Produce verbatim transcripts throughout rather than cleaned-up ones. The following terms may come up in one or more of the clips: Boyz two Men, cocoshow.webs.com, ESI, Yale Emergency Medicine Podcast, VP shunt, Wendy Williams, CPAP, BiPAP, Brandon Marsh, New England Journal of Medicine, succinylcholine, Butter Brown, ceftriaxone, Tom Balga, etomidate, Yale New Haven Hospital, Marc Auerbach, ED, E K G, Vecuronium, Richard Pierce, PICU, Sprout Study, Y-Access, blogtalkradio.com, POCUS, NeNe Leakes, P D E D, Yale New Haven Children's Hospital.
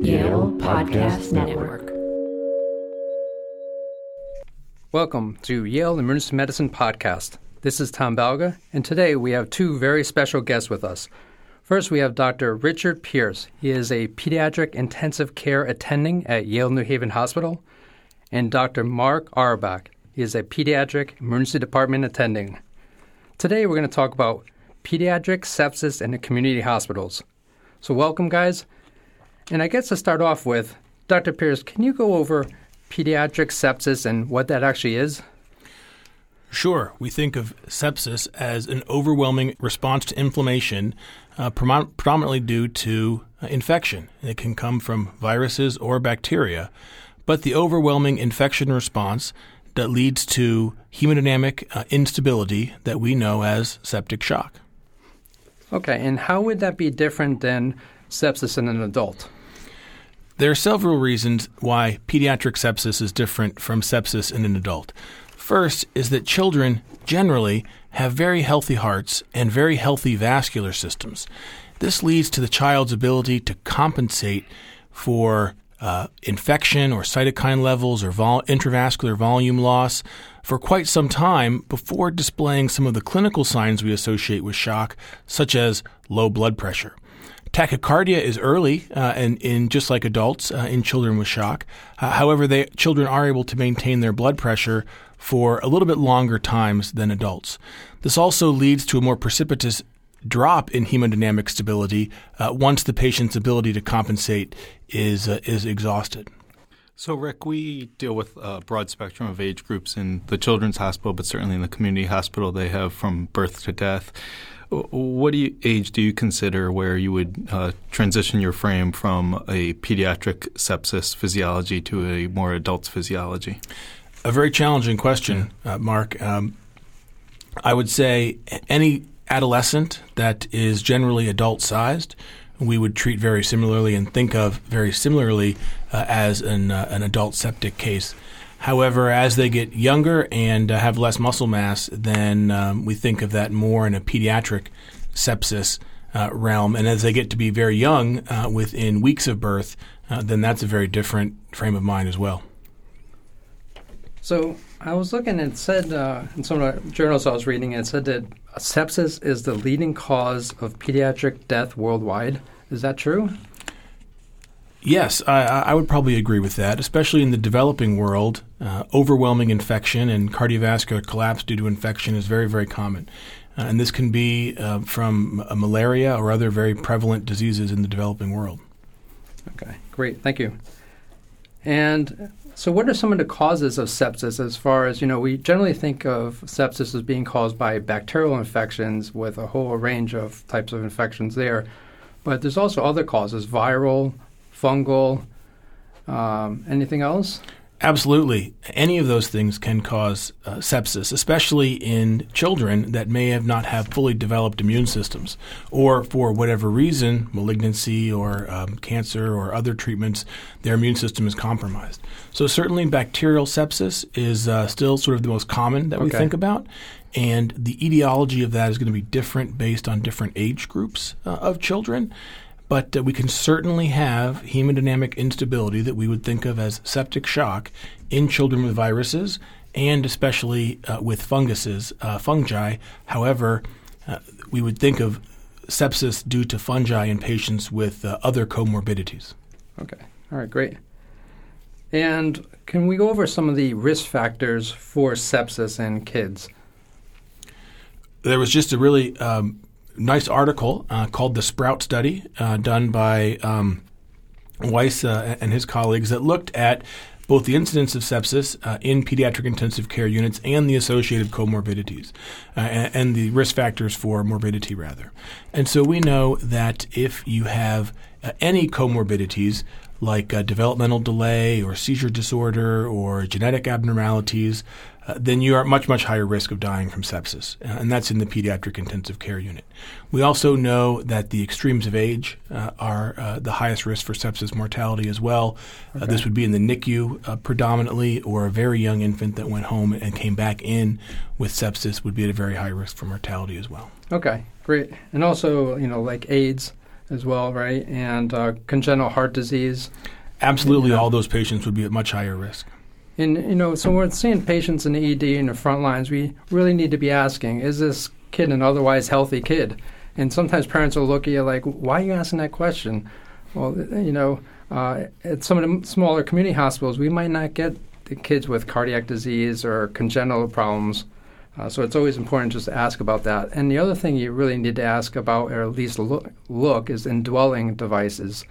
Yale Podcast Network. Welcome to Yale Emergency Medicine Podcast. This is Tom Balga, and today we have two very special guests with us. First, we have Doctor Richard Pierce. He is a pediatric intensive care attending at Yale New Haven Hospital, and Doctor Marc Auerbach. He is a pediatric emergency department attending. Today, we're going to talk about pediatric sepsis in the community hospitals. So welcome, guys. And I guess to start off with, Doctor Pierce, can you go over pediatric sepsis and what that actually is? Sure. We think of sepsis as an overwhelming response to inflammation, uh, prom- predominantly due to uh, infection. It can come from viruses or bacteria, but the overwhelming infection response that leads to hemodynamic uh, instability that we know as septic shock. Okay. And how would that be different than sepsis in an adult? There are several reasons why pediatric sepsis is different from sepsis in an adult. First is that children generally have very healthy hearts and very healthy vascular systems. This leads to the child's ability to compensate for uh, infection or cytokine levels or vol- intravascular volume loss for quite some time before displaying some of the clinical signs we associate with shock, such as low blood pressure. Tachycardia is early uh, and in just like adults uh, in children with shock. Uh, however, they, children are able to maintain their blood pressure for a little bit longer times than adults. This also leads to a more precipitous drop in hemodynamic stability uh, once the patient's ability to compensate is uh, is exhausted. So, Rick, we deal with a broad spectrum of age groups in the children's hospital, but certainly in the community hospital they have from birth to death. What do you, age do you consider where you would uh, transition your frame from a pediatric sepsis physiology to a more adult's physiology? A very challenging question, yeah. uh, Mark. Um, I would say any adolescent that is generally adult-sized, we would treat very similarly and think of very similarly uh, as an, uh, an adult septic case. However, as they get younger and uh, have less muscle mass, then um, we think of that more in a pediatric sepsis uh, realm. And as they get to be very young, uh, within weeks of birth, uh, then that's a very different frame of mind as well. So I was looking, it said uh, in some of the journals I was reading, it said that sepsis is the leading cause of pediatric death worldwide. Is that true? Yes, I, I would probably agree with that, especially in the developing world. Uh, overwhelming infection and cardiovascular collapse due to infection is very, very common. Uh, and this can be uh, from uh, malaria or other very prevalent diseases in the developing world. Okay, great. Thank you. And so what are some of the causes of sepsis as far as, you know, we generally think of sepsis as being caused by bacterial infections with a whole range of types of infections there. But there's also other causes, viral, fungal, um, anything else? Absolutely. Any of those things can cause uh, sepsis, especially in children that may have not have fully developed immune systems, or for whatever reason, malignancy or um, cancer or other treatments, their immune system is compromised. So certainly bacterial sepsis is uh, still sort of the most common that we okay. think about. And the etiology of that is going to be different based on different age groups uh, of children. But uh, we can certainly have hemodynamic instability that we would think of as septic shock in children with viruses and especially uh, with funguses, uh, fungi. However, uh, we would think of sepsis due to fungi in patients with uh, other comorbidities. Okay. All right, great. And can we go over some of the risk factors for sepsis in kids? There was just a really um, – nice article uh, called the Sprout Study uh, done by um, Weiss uh, and his colleagues that looked at both the incidence of sepsis uh, in pediatric intensive care units and the associated comorbidities uh, and, and the risk factors for morbidity, rather. And so we know that if you have uh, any comorbidities like uh, developmental delay or seizure disorder or genetic abnormalities, Uh, then you are at much, much higher risk of dying from sepsis, and that's in the pediatric intensive care unit. We also know that the extremes of age uh, are uh, the highest risk for sepsis mortality as well. Okay. Uh, this would be in the N I C U uh, predominantly, or a very young infant that went home and came back in with sepsis would be at a very high risk for mortality as well. Okay, great. And also, you know, like AIDS as well, right? And uh, congenital heart disease. Absolutely, you know, all those patients would be at much higher risk. And, you know, so when we're seeing patients in the E D in the front lines, we really need to be asking, is this kid an otherwise healthy kid? And sometimes parents will look at you like, why are you asking that question? Well, you know, uh, at some of the smaller community hospitals, we might not get the kids with cardiac disease or congenital problems. Uh, so it's always important just to ask about that. And the other thing you really need to ask about, or at least look, look is indwelling devices,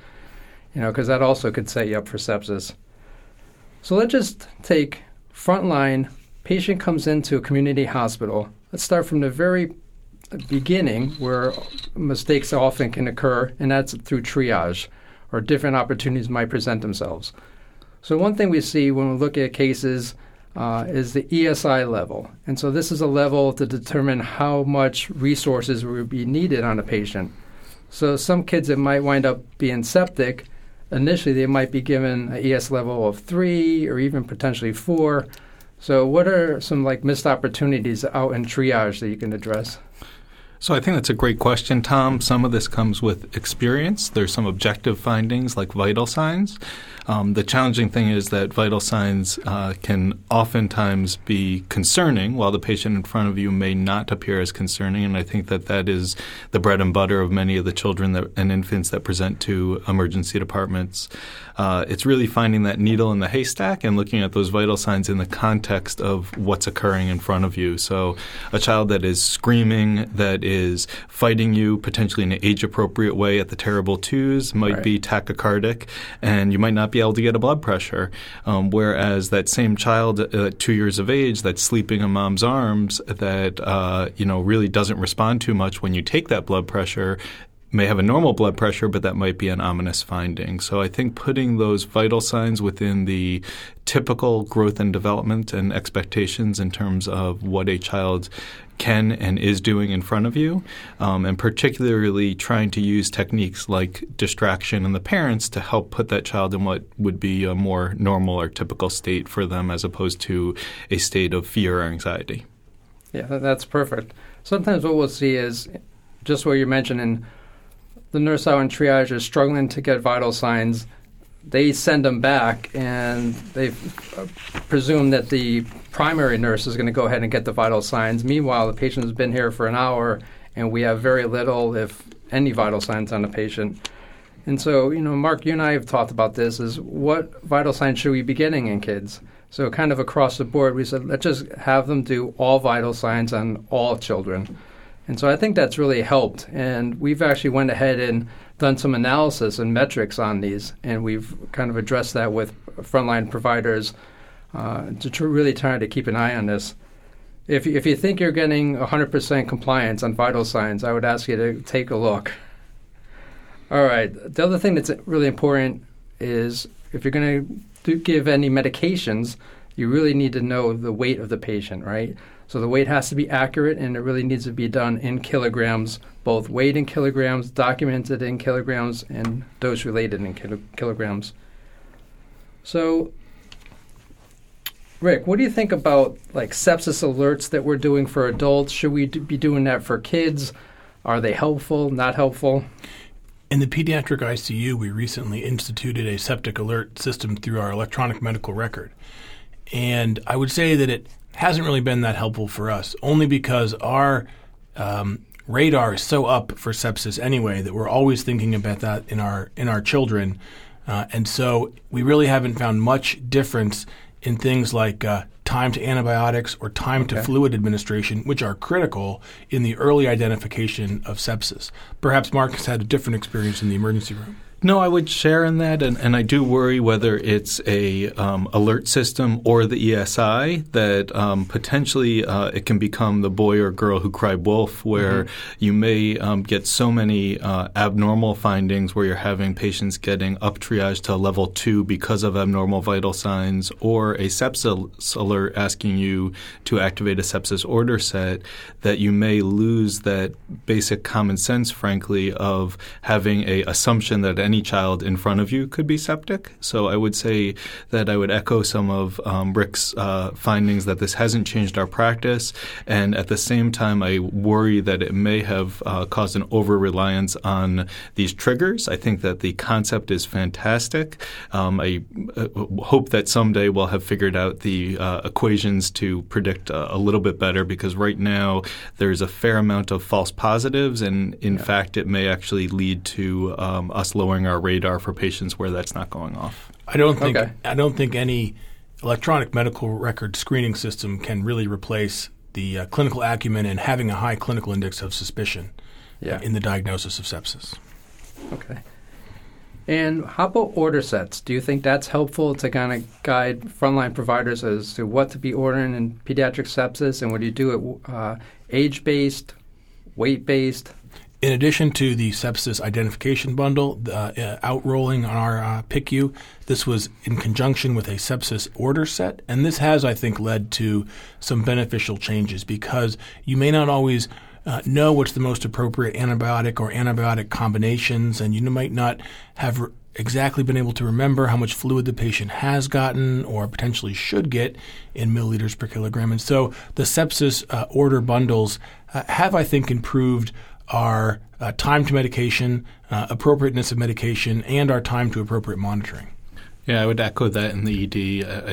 you know, because that also could set you up for sepsis. So let's just take frontline. Patient comes into a community hospital. Let's start from the very beginning where mistakes often can occur, and that's through triage, or different opportunities might present themselves. So one thing we see when we look at cases uh, is the E S I level. And so this is a level to determine how much resources would be needed on a patient. So some kids that might wind up being septic, initially they might be given an E S level of three or even potentially four. So what are some like missed opportunities out in triage that you can address? So I think that's a great question, Tom. Some of this comes with experience. There's some objective findings like vital signs. Um, the challenging thing is that vital signs uh, can oftentimes be concerning, while the patient in front of you may not appear as concerning. And I think that that is the bread and butter of many of the children that, and infants that present to emergency departments. Uh, it's really finding that needle in the haystack and looking at those vital signs in the context of what's occurring in front of you. So a child that is screaming, that is fighting you potentially in an age-appropriate way at the terrible twos might right. be tachycardic, and you might not be able to get a blood pressure. Um, whereas that same child at uh, two years of age that's sleeping in mom's arms that uh, you know really doesn't respond too much when you take that blood pressure may have a normal blood pressure, but that might be an ominous finding. So I think putting those vital signs within the typical growth and development and expectations in terms of what a child can and is doing in front of you, um, and particularly trying to use techniques like distraction in the parents to help put that child in what would be a more normal or typical state for them as opposed to a state of fear or anxiety. Yeah, that's perfect. Sometimes what we'll see is just what you're mentioning, the nurse out in triage is struggling to get vital signs. They send them back, and they presume that the primary nurse is going to go ahead and get the vital signs. Meanwhile, the patient has been here for an hour, and we have very little, if any, vital signs on the patient. And so, you know, Mark, you and I have talked about this, is what vital signs should we be getting in kids? So kind of across the board, we said, let's just have them do all vital signs on all children. And so I think that's really helped. And we've actually went ahead and done some analysis and metrics on these. And we've kind of addressed that with frontline providers uh, to tr- really try to keep an eye on this. If, if you think you're getting one hundred percent compliance on vital signs, I would ask you to take a look. All right. The other thing that's really important is if you're going to give any medications, you really need to know the weight of the patient, right? So the weight has to be accurate, and it really needs to be done in kilograms, both weighed in kilograms, documented in kilograms, and dose-related in kilo- kilograms. So, Rick, what do you think about like sepsis alerts that we're doing for adults? Should we d- be doing that for kids? Are they helpful, not helpful? In the pediatric I C U, we recently instituted a septic alert system through our electronic medical record. And I would say that it hasn't really been that helpful for us, only because our um, radar is so up for sepsis anyway that we're always thinking about that in our in our children. Uh, and so we really haven't found much difference in things like uh, time to antibiotics or time okay. to fluid administration, which are critical in the early identification of sepsis. Perhaps Mark has had a different experience in the emergency room. No, I would share in that, and, and I do worry whether it's a um, alert system or the E S I that um, potentially uh, it can become the boy or girl who cried wolf, where mm-hmm. you may um, get so many uh, abnormal findings where you're having patients getting up triage to level two because of abnormal vital signs, or a sepsis alert asking you to activate a sepsis order set, that you may lose that basic common sense, frankly, of having an assumption that any child in front of you could be septic. So I would say that I would echo some of um, Rick's uh, findings that this hasn't changed our practice. And at the same time, I worry that it may have uh, caused an over-reliance on these triggers. I think that the concept is fantastic. Um, I uh, hope that someday we'll have figured out the uh, equations to predict uh, a little bit better, because right now there's a fair amount of false positives, and in yeah. fact it may actually lead to um, us lowering our radar for patients where that's not going off. I don't think okay. I don't think any electronic medical record screening system can really replace the uh, clinical acumen and having a high clinical index of suspicion yeah. in the diagnosis of sepsis. Okay. And how about order sets? Do you think that's helpful to kind of guide frontline providers as to what to be ordering in pediatric sepsis? And would you do it uh, age-based, weight-based? In addition to the sepsis identification bundle uh, uh, outrolling on our uh, P I C U, this was in conjunction with a sepsis order set. And this has, I think, led to some beneficial changes, because you may not always Uh, know what's the most appropriate antibiotic or antibiotic combinations, and you might not have re- exactly been able to remember how much fluid the patient has gotten or potentially should get in milliliters per kilogram. And so the sepsis uh, order bundles uh, have, I think, improved our uh, time to medication, uh, appropriateness of medication, and our time to appropriate monitoring. Yeah, I would echo that in the E D.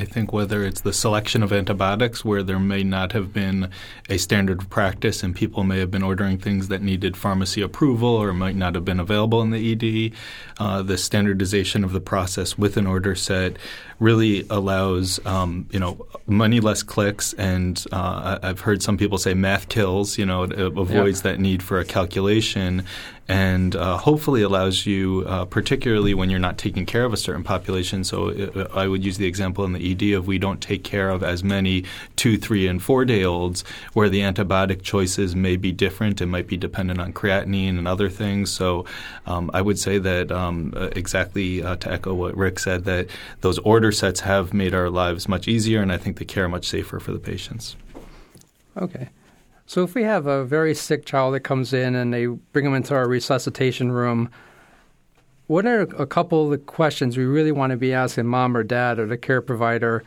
I think whether it's the selection of antibiotics, where there may not have been a standard of practice and people may have been ordering things that needed pharmacy approval or might not have been available in the E D, uh, the standardization of the process with an order set really allows, um, you know, many less clicks. And uh, I've heard some people say math kills, you know, it, it avoids yeah. that need for a calculation. And uh, hopefully allows you, uh, particularly when you're not taking care of a certain population. So it, I would use the example in the E D of we don't take care of as many two, three, and four-day-olds where the antibiotic choices may be different. It might be dependent on creatinine and other things. So um, I would say that um, exactly uh, to echo what Rick said, that those order sets have made our lives much easier, and I think the care much safer for the patients. Okay. So if we have a very sick child that comes in and they bring them into our resuscitation room, what are a couple of the questions we really want to be asking mom or dad or the care provider?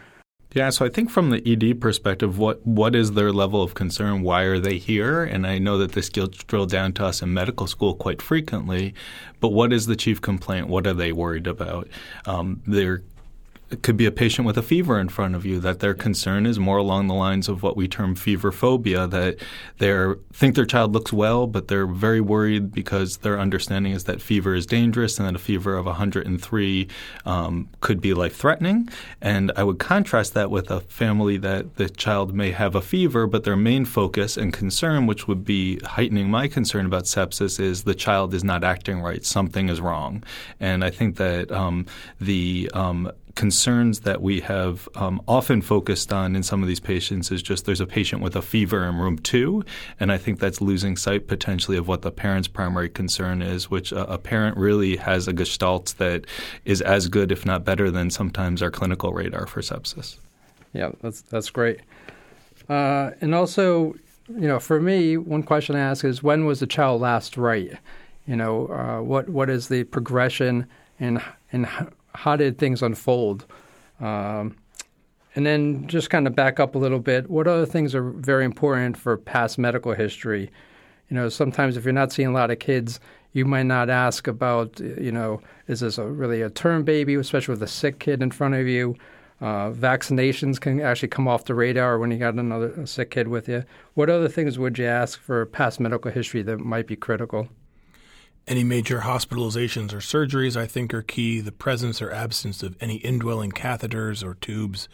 Yeah, so I think from the E D perspective, what what is their level of concern? Why are they here? And I know that this gets drilled down to us in medical school quite frequently, but what is the chief complaint? What are they worried about? Um, they're It could be a patient with a fever in front of you, that their concern is more along the lines of what we term fever phobia, that they think their child looks well, but they're very worried because their understanding is that fever is dangerous and that a fever of one hundred three um, could be life-threatening. And I would contrast that with a family that the child may have a fever, but their main focus and concern, which would be heightening my concern about sepsis, is the child is not acting right. Something is wrong. And I think that um, the um, – concerns that we have um, often focused on in some of these patients is just there's a patient with a fever in room two, and I think that's losing sight potentially of what the parent's primary concern is, which uh, a parent really has a gestalt that is as good, if not better, than sometimes our clinical radar for sepsis. Yeah, that's that's great. Uh, and also, you know, for me, one question I ask is, when was the child last right? You know, uh, what what is the progression and and how did things unfold? Um, and then just kind of back up a little bit, what other things are very important for past medical history? You know, sometimes if you're not seeing a lot of kids, you might not ask about, you know, is this a, really a term baby, especially with a sick kid in front of you? Uh, vaccinations can actually come off the radar when you got another a sick kid with you. What other things would you ask for past medical history that might be critical? Any major hospitalizations or surgeries, I think, are key. The presence or absence of any indwelling catheters or tubes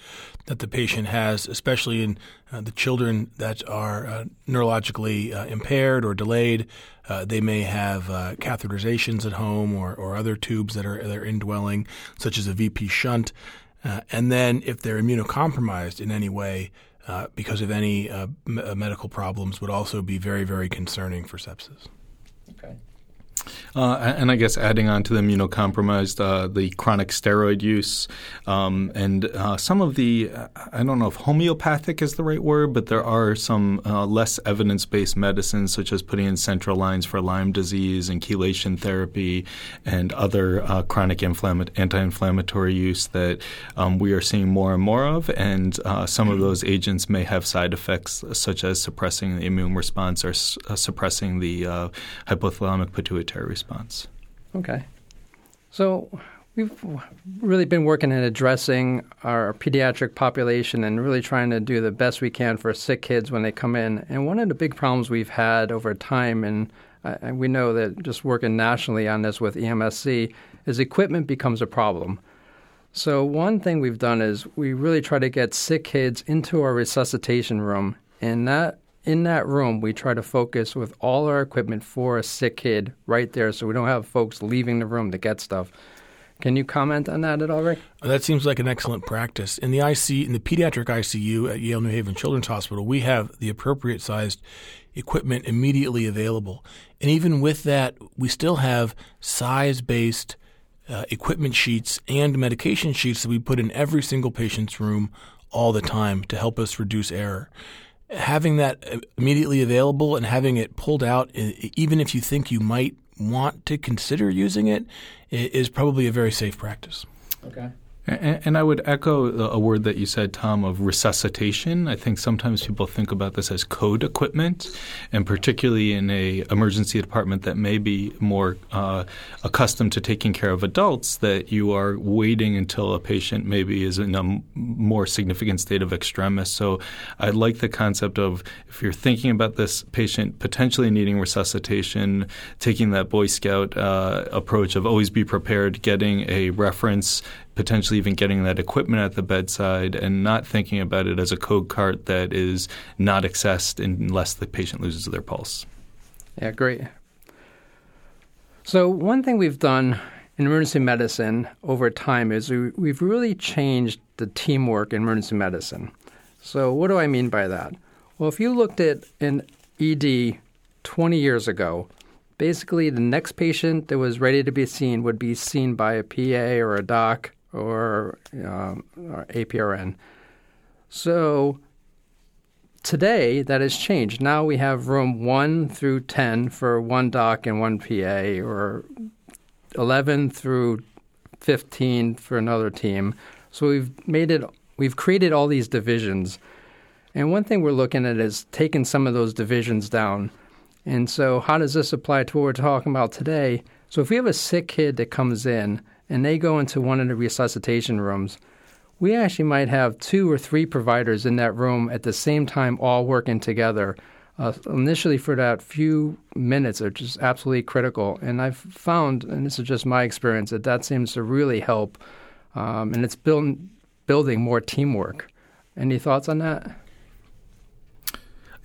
that the patient has, especially in uh, the children that are uh, neurologically uh, impaired or delayed. Uh, they may have uh, catheterizations at home or, or other tubes that are, that are indwelling, such as a V P shunt. Uh, and then if they're immunocompromised in any way uh, because of any uh, m- medical problems would also be very, very concerning for sepsis. Okay. Uh, and I guess adding on to the immunocompromised, uh, the chronic steroid use, um, and uh, some of the, I don't know if homeopathic is the right word, but there are some uh, less evidence-based medicines, such as putting in central lines for Lyme disease and chelation therapy and other uh, chronic inflamm- anti-inflammatory use that um, we are seeing more and more of. And uh, some of those agents may have side effects, such as suppressing the immune response or s- uh, suppressing the uh, hypothalamic pituitary response. Okay. So we've really been working at addressing our pediatric population and really trying to do the best we can for sick kids when they come in. And one of the big problems we've had over time, and uh, we know that just working nationally on this with E M S C, is equipment becomes a problem. So one thing we've done is we really try to get sick kids into our resuscitation room, and that in that room, we try to focus with all our equipment for a sick kid right there so we don't have folks leaving the room to get stuff. Can you comment on that at all, Rick? That seems like an excellent practice. In the I C, in the pediatric I C U at Yale New Haven Children's Hospital, we have the appropriate-sized equipment immediately available. And even with that, we still have size-based uh, equipment sheets and medication sheets that we put in every single patient's room all the time to help us reduce error. Having that immediately available and having it pulled out, even if you think you might want to consider using it, is probably a very safe practice. Okay. And, and I would echo a word that you said, Tom, of resuscitation. I think sometimes people think about this as code equipment, and particularly in an emergency department that may be more uh, accustomed to taking care of adults, that you are waiting until a patient maybe is in a m- more significant state of extremis. So I like the concept of if you're thinking about this patient potentially needing resuscitation, taking that Boy Scout uh, approach of always be prepared, getting a reference, potentially even getting that equipment at the bedside and not thinking about it as a code cart that is not accessed unless the patient loses their pulse. Yeah, great. So one thing we've done in emergency medicine over time is we, we've really changed the teamwork in emergency medicine. So what do I mean by that? Well, if you looked at an E D twenty years ago, basically the next patient that was ready to be seen would be seen by a P A or a doc or um, or A P R N. So today that has changed. Now we have room one through ten for one doc and one P A, or eleven through fifteen for another team. So we've made it, we've created all these divisions. And one thing we're looking at is taking some of those divisions down. And so how does this apply to what we're talking about today? So if we have a sick kid that comes in and they go into one of the resuscitation rooms, we actually might have two or three providers in that room at the same time all working together, uh, initially for that few minutes are just absolutely critical. And I've found, and this is just my experience, that that seems to really help. Um, and it's build, building more teamwork. Any thoughts on that?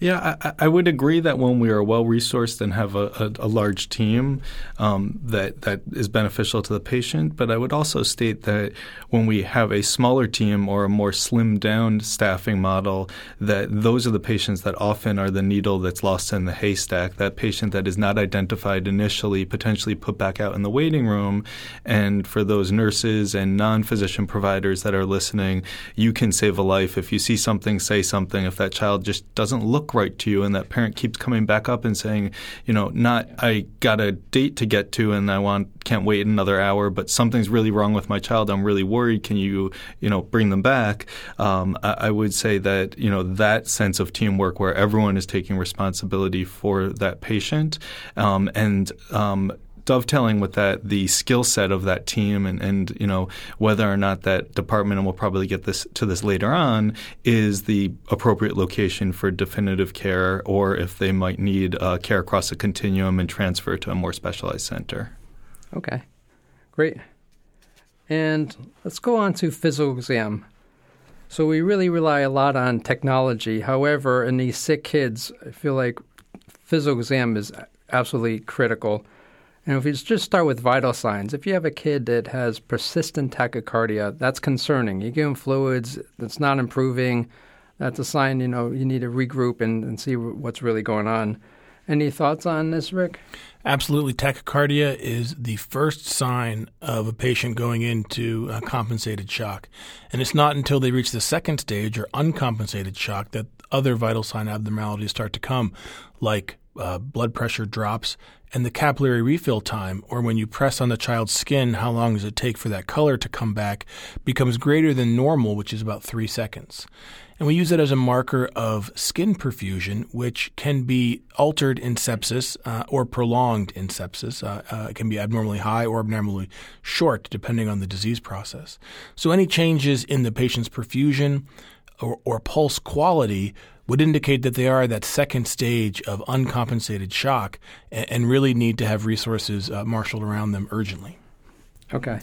Yeah, I, I would agree that when we are well-resourced and have a, a, a large team, um, that that is beneficial to the patient. But I would also state that when we have a smaller team or a more slimmed-down staffing model, that those are the patients that often are the needle that's lost in the haystack, that patient that is not identified initially, potentially put back out in the waiting room. And for those nurses and non-physician providers that are listening, you can save a life. If you see something, say something. If that child just doesn't look right to you and that parent keeps coming back up and saying, you know, not I got a date to get to and I want can't wait another hour, but something's really wrong with my child. I'm really worried. Can you, you know, bring them back? Um, I, I would say that, you know, that sense of teamwork where everyone is taking responsibility for that patient um, and um dovetailing with that, the skill set of that team and, and, you know, whether or not that department, and we'll probably get this to this later on, is the appropriate location for definitive care or if they might need uh, care across a continuum and transfer to a more specialized center. Okay, great. And let's go on to physical exam. So we really rely a lot on technology. However, in these sick kids, I feel like physical exam is absolutely critical. And if you just start with vital signs, if you have a kid that has persistent tachycardia, that's concerning. You give them fluids, that's not improving. That's a sign, you know, you need to regroup and, and see what's really going on. Any thoughts on this, Rick? Absolutely, tachycardia is the first sign of a patient going into uh, compensated shock. And it's not until they reach the second stage or uncompensated shock that other vital sign abnormalities start to come, like uh, blood pressure drops and the capillary refill time, or when you press on the child's skin, how long does it take for that color to come back, becomes greater than normal, which is about three seconds. And we use that as a marker of skin perfusion, which can be altered in sepsis uh, or prolonged in sepsis. Uh, uh, it can be abnormally high or abnormally short, depending on the disease process. So any changes in the patient's perfusion or, or pulse quality would indicate that they are at that second stage of uncompensated shock and, and really need to have resources uh, marshaled around them urgently. Okay.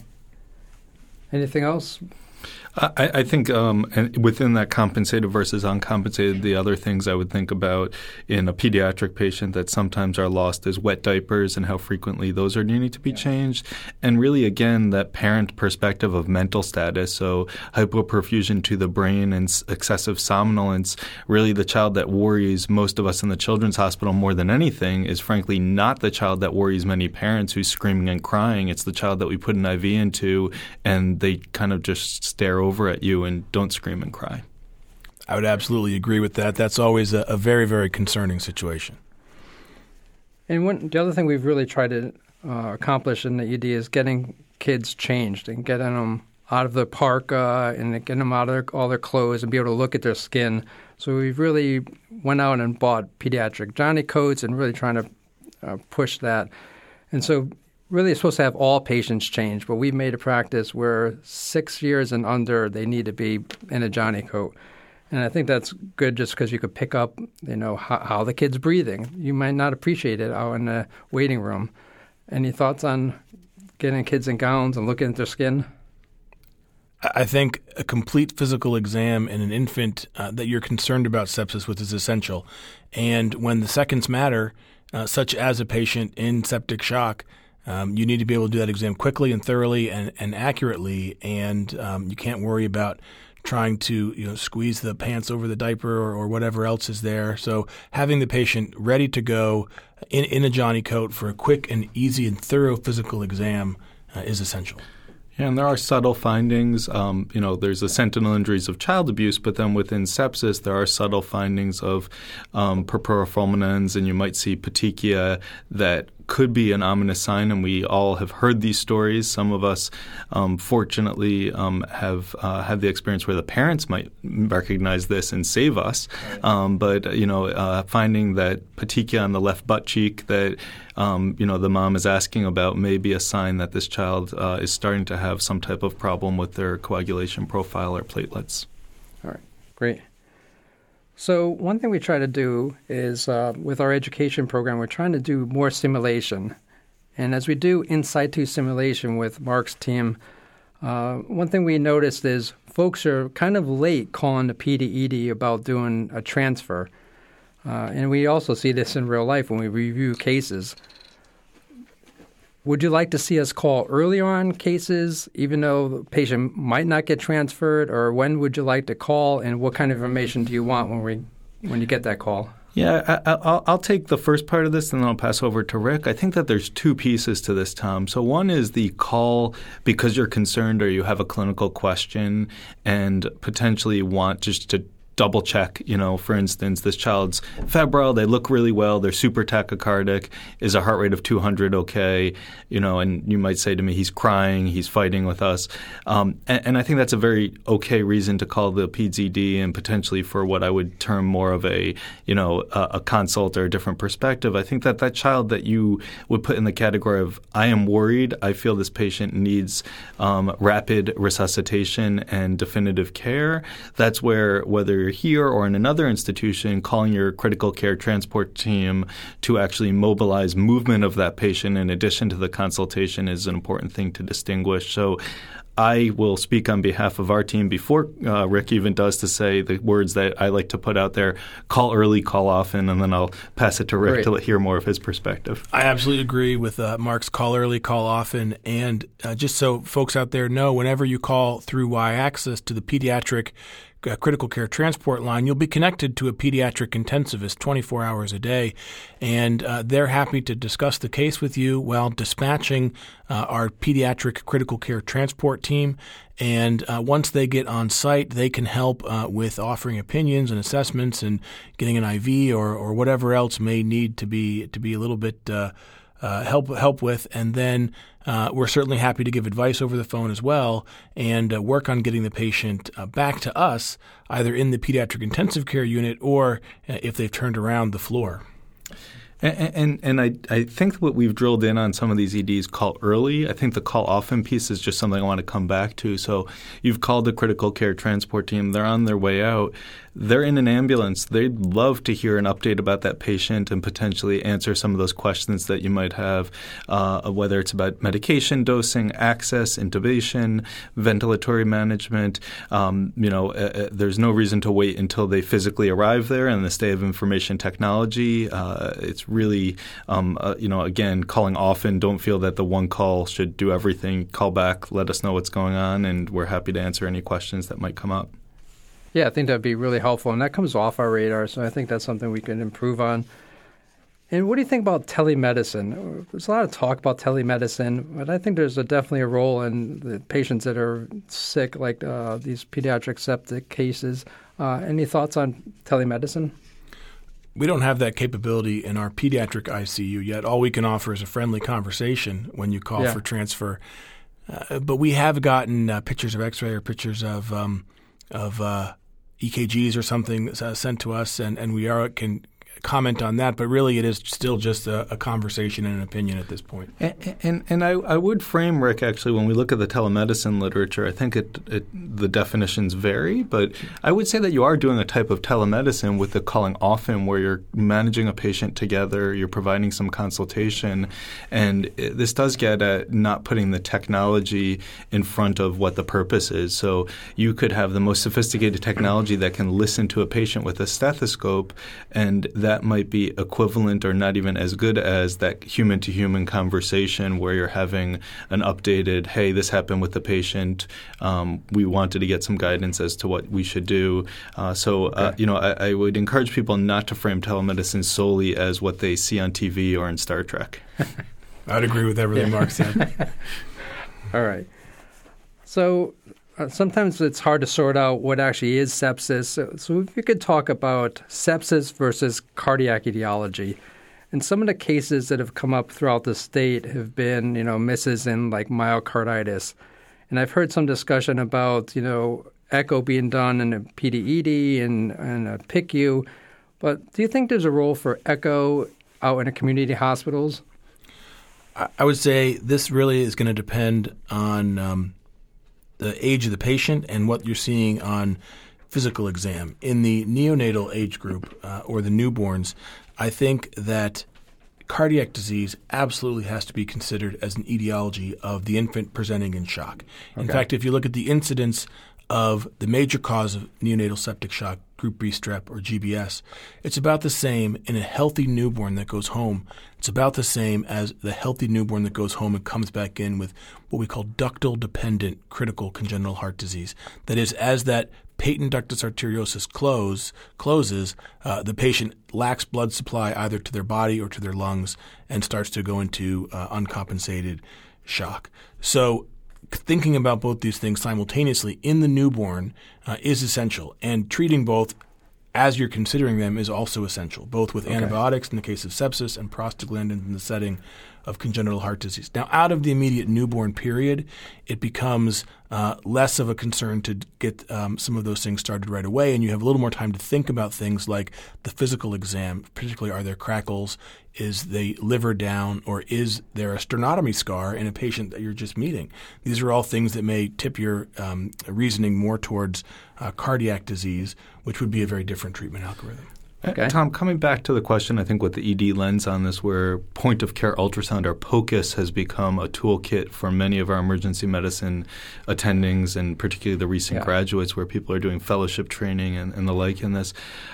Anything else? I, I think um, and within that compensated versus uncompensated, the other things I would think about in a pediatric patient that sometimes are lost is wet diapers and how frequently those are needing to be yeah. changed. And really, again, that parent perspective of mental status. So hypoperfusion to the brain and excessive somnolence, really the child that worries most of us in the children's hospital more than anything is frankly not the child that worries many parents who's screaming and crying. It's the child that we put an I V into and they kind of just stare over at you and don't scream and cry. I would absolutely agree with that. That's always a, a very, very concerning situation. And one, the other thing we've really tried to uh, accomplish in the E D is getting kids changed and getting them out of the parka and getting them out of their, all their clothes and be able to look at their skin. So we've really went out and bought pediatric Johnny coats and really trying to uh, push that. And so really, it's supposed to have all patients change, but we've made a practice where six years and under, they need to be in a Johnny coat. And I think that's good just because you could pick up, you know, how, how the kid's breathing. You might not appreciate it out in the waiting room. Any thoughts on getting kids in gowns and looking at their skin? I think a complete physical exam in an infant uh, that you're concerned about sepsis with is essential. And when the seconds matter, uh, such as a patient in septic shock, Um, you need to be able to do that exam quickly and thoroughly and, and accurately, and um, you can't worry about trying to you know, squeeze the pants over the diaper or, or whatever else is there. So having the patient ready to go in, in a Johnny coat for a quick and easy and thorough physical exam uh, is essential. Yeah, and there are subtle findings. Um, you know, there's the sentinel injuries of child abuse, but then within sepsis, there are subtle findings of um, purpura fulminans, and you might see petechia that could be an ominous sign, and we all have heard these stories. Some of us, um, fortunately, um, have uh, had the experience where the parents might recognize this and save us. Um, but, you know, uh, finding that petechia on the left butt cheek that, um, you know, the mom is asking about may be a sign that this child uh, is starting to have some type of problem with their coagulation profile or platelets. All right. Great. So one thing we try to do is uh, with our education program, we're trying to do more simulation. And as we do in situ simulation with Mark's team, uh, one thing we noticed is folks are kind of late calling the P D E D about doing a transfer. Uh, and we also see this in real life when we review cases. Would you like to see us call earlier on cases, even though the patient might not get transferred, or when would you like to call, and what kind of information do you want when we when you get that call? Yeah, I, I'll, I'll take the first part of this, and then I'll pass over to Rick. I think that there's two pieces to this, Tom. So one is the call because you're concerned or you have a clinical question and potentially want just to double check, you know, for instance, this child's febrile, they look really well, they're super tachycardic, is a heart rate of two hundred okay, you know, and you might say to me, he's crying, he's fighting with us. Um, and, and I think that's a very okay reason to call the P D E D and potentially for what I would term more of a, you know, a, a consult or a different perspective. I think that that child that you would put in the category of, I am worried, I feel this patient needs um, rapid resuscitation and definitive care, that's where whether here or in another institution, calling your critical care transport team to actually mobilize movement of that patient in addition to the consultation is an important thing to distinguish. So I will speak on behalf of our team before uh, Rick even does to say the words that I like to put out there, call early, call often, and then I'll pass it to Rick Great. to hear more of his perspective. I absolutely agree with uh, Mark's call early, call often. And uh, just so folks out there know, whenever you call through Y-Access to the Pediatric critical care transport line, you'll be connected to a pediatric intensivist twenty-four hours a day, and uh, they're happy to discuss the case with you while dispatching uh, our pediatric critical care transport team. And uh, once they get on site, they can help uh, with offering opinions and assessments and getting an I V or, or whatever else may need to be to be a little bit uh, uh, help help with. And then uh, we're certainly happy to give advice over the phone as well, and uh, work on getting the patient uh, back to us, either in the pediatric intensive care unit or uh, if they've turned around, the floor. And, and, and I, I think what we've drilled in on some of these E Ds, call early. I think the call often piece is just something I want to come back to. So you've called the critical care transport team. They're on their way out. They're in an ambulance. They'd love to hear an update about that patient and potentially answer some of those questions that you might have, uh, whether it's about medication dosing, access, intubation, ventilatory management. Um, you know, uh, there's no reason to wait until they physically arrive there. In this day of information technology, uh, it's really, um, uh, you know, again, calling often. Don't feel that the one call should do everything. Call back. Let us know what's going on, and we're happy to answer any questions that might come up. Yeah, I think that'd be really helpful, and that comes off our radar, so I think that's something we can improve on. And what do you think about telemedicine? There's a lot of talk about telemedicine, but I think there's a, definitely a role in the patients that are sick, like uh, these pediatric septic cases. Uh, any thoughts on telemedicine? We don't have that capability in our pediatric I C U yet. All we can offer is a friendly conversation when you call yeah. for transfer. Uh, but we have gotten uh, pictures of x-ray or pictures of um, of uh, E K Gs or something uh, sent to us, and, and we are can comment on that, but really it is still just a, a conversation and an opinion at this point. And and, and I, I would frame, Rick, actually, when we look at the telemedicine literature, I think it, it the definitions vary, but I would say that you are doing a type of telemedicine with the calling often, where you're managing a patient together, you're providing some consultation, and it, this does get at not putting the technology in front of what the purpose is. So you could have the most sophisticated technology that can listen to a patient with a stethoscope, and that might be equivalent or not even as good as that human-to-human conversation where you're having an updated, hey, this happened with the patient. Um, we wanted to get some guidance as to what we should do. Uh, so, okay. uh, you know, I, I would encourage people not to frame telemedicine solely as what they see on T V or in Star Trek. I'd agree with everything yeah. Mark said. All right. So uh, sometimes it's hard to sort out what actually is sepsis. So, so if you could talk about sepsis versus cardiac etiology. And some of the cases that have come up throughout the state have been, you know, misses in like myocarditis. And I've heard some discussion about, you know, echo being done in a P D E D and, and a P I C U. But do you think there's a role for echo out in the community hospitals? I would say this really is going to depend on um, the age of the patient and what you're seeing on physical exam. In the neonatal age group uh, or the newborns, I think that cardiac disease absolutely has to be considered as an etiology of the infant presenting in shock. Okay. In fact, if you look at the incidence of the major cause of neonatal septic shock, group B strep or G B S, it's about the same in a healthy newborn that goes home. It's about the same as the healthy newborn that goes home and comes back in with what we call ductal-dependent critical congenital heart disease. That is, as that patent ductus arteriosus close, closes, uh, the patient lacks blood supply either to their body or to their lungs and starts to go into uh, uncompensated shock. So thinking about both these things simultaneously in the newborn uh, is essential, and treating both as you're considering them is also essential, both with okay. antibiotics in the case of sepsis and prostaglandins in the setting of congenital heart disease. Now, out of the immediate newborn period, it becomes uh, less of a concern to get um, some of those things started right away, and you have a little more time to think about things like the physical exam, particularly are there crackles, is the liver down, or is there a sternotomy scar in a patient that you're just meeting? These are all things that may tip your um, reasoning more towards uh, cardiac disease, which would be a very different treatment algorithm. Okay. Tom, coming back to the question, I think with the E D lens on this, where point-of-care ultrasound or POCUS has become a toolkit for many of our emergency medicine attendings and particularly the recent yeah. graduates where people are doing fellowship training and, and the like in this,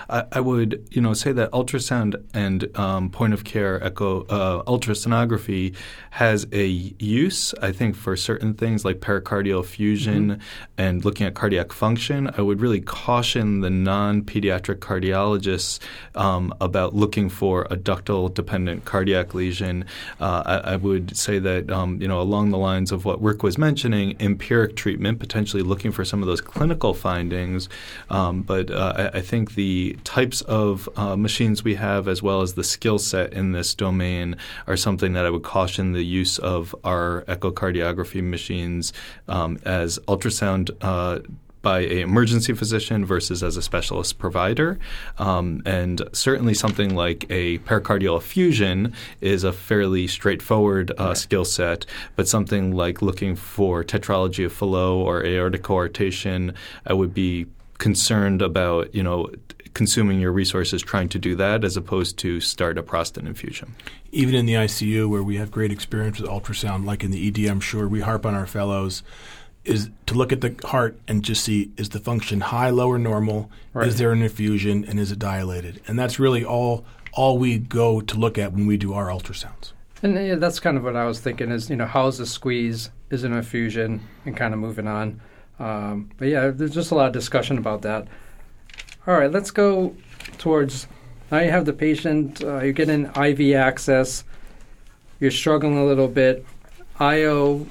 I, I would you know say that ultrasound and um, point-of-care echo uh, ultrasonography has a use, I think, for certain things like pericardial effusion mm-hmm. and looking at cardiac function. I would really caution the non-pediatric cardiologists Um, about looking for a ductal-dependent cardiac lesion. Uh, I, I would say that, um, you know, along the lines of what Rick was mentioning, empiric treatment, potentially looking for some of those clinical findings. Um, but uh, I, I think the types of uh, machines we have as well as the skill set in this domain are something that I would caution the use of our echocardiography machines um, as ultrasound uh by an emergency physician versus as a specialist provider. Um, and certainly something like a pericardial effusion is a fairly straightforward uh, right. skill set, but something like looking for tetralogy of Fallot or aortic coarctation, I would be concerned about, you know, consuming your resources trying to do that as opposed to start a prostate infusion. Even in the I C U where we have great experience with ultrasound, like in the E D, I'm sure we harp on our fellows, is to look at the heart and just see, is the function high, low, or normal? Right. Is there an effusion, and is it dilated? And that's really all all we go to look at when we do our ultrasounds. And uh, that's kind of what I was thinking is, you know, how is the squeeze? Is it an effusion? And kind of moving on. Um, but, yeah, there's just a lot of discussion about that. All right, let's go towards now you have the patient. Uh, you're getting I V access. You're struggling a little bit. I O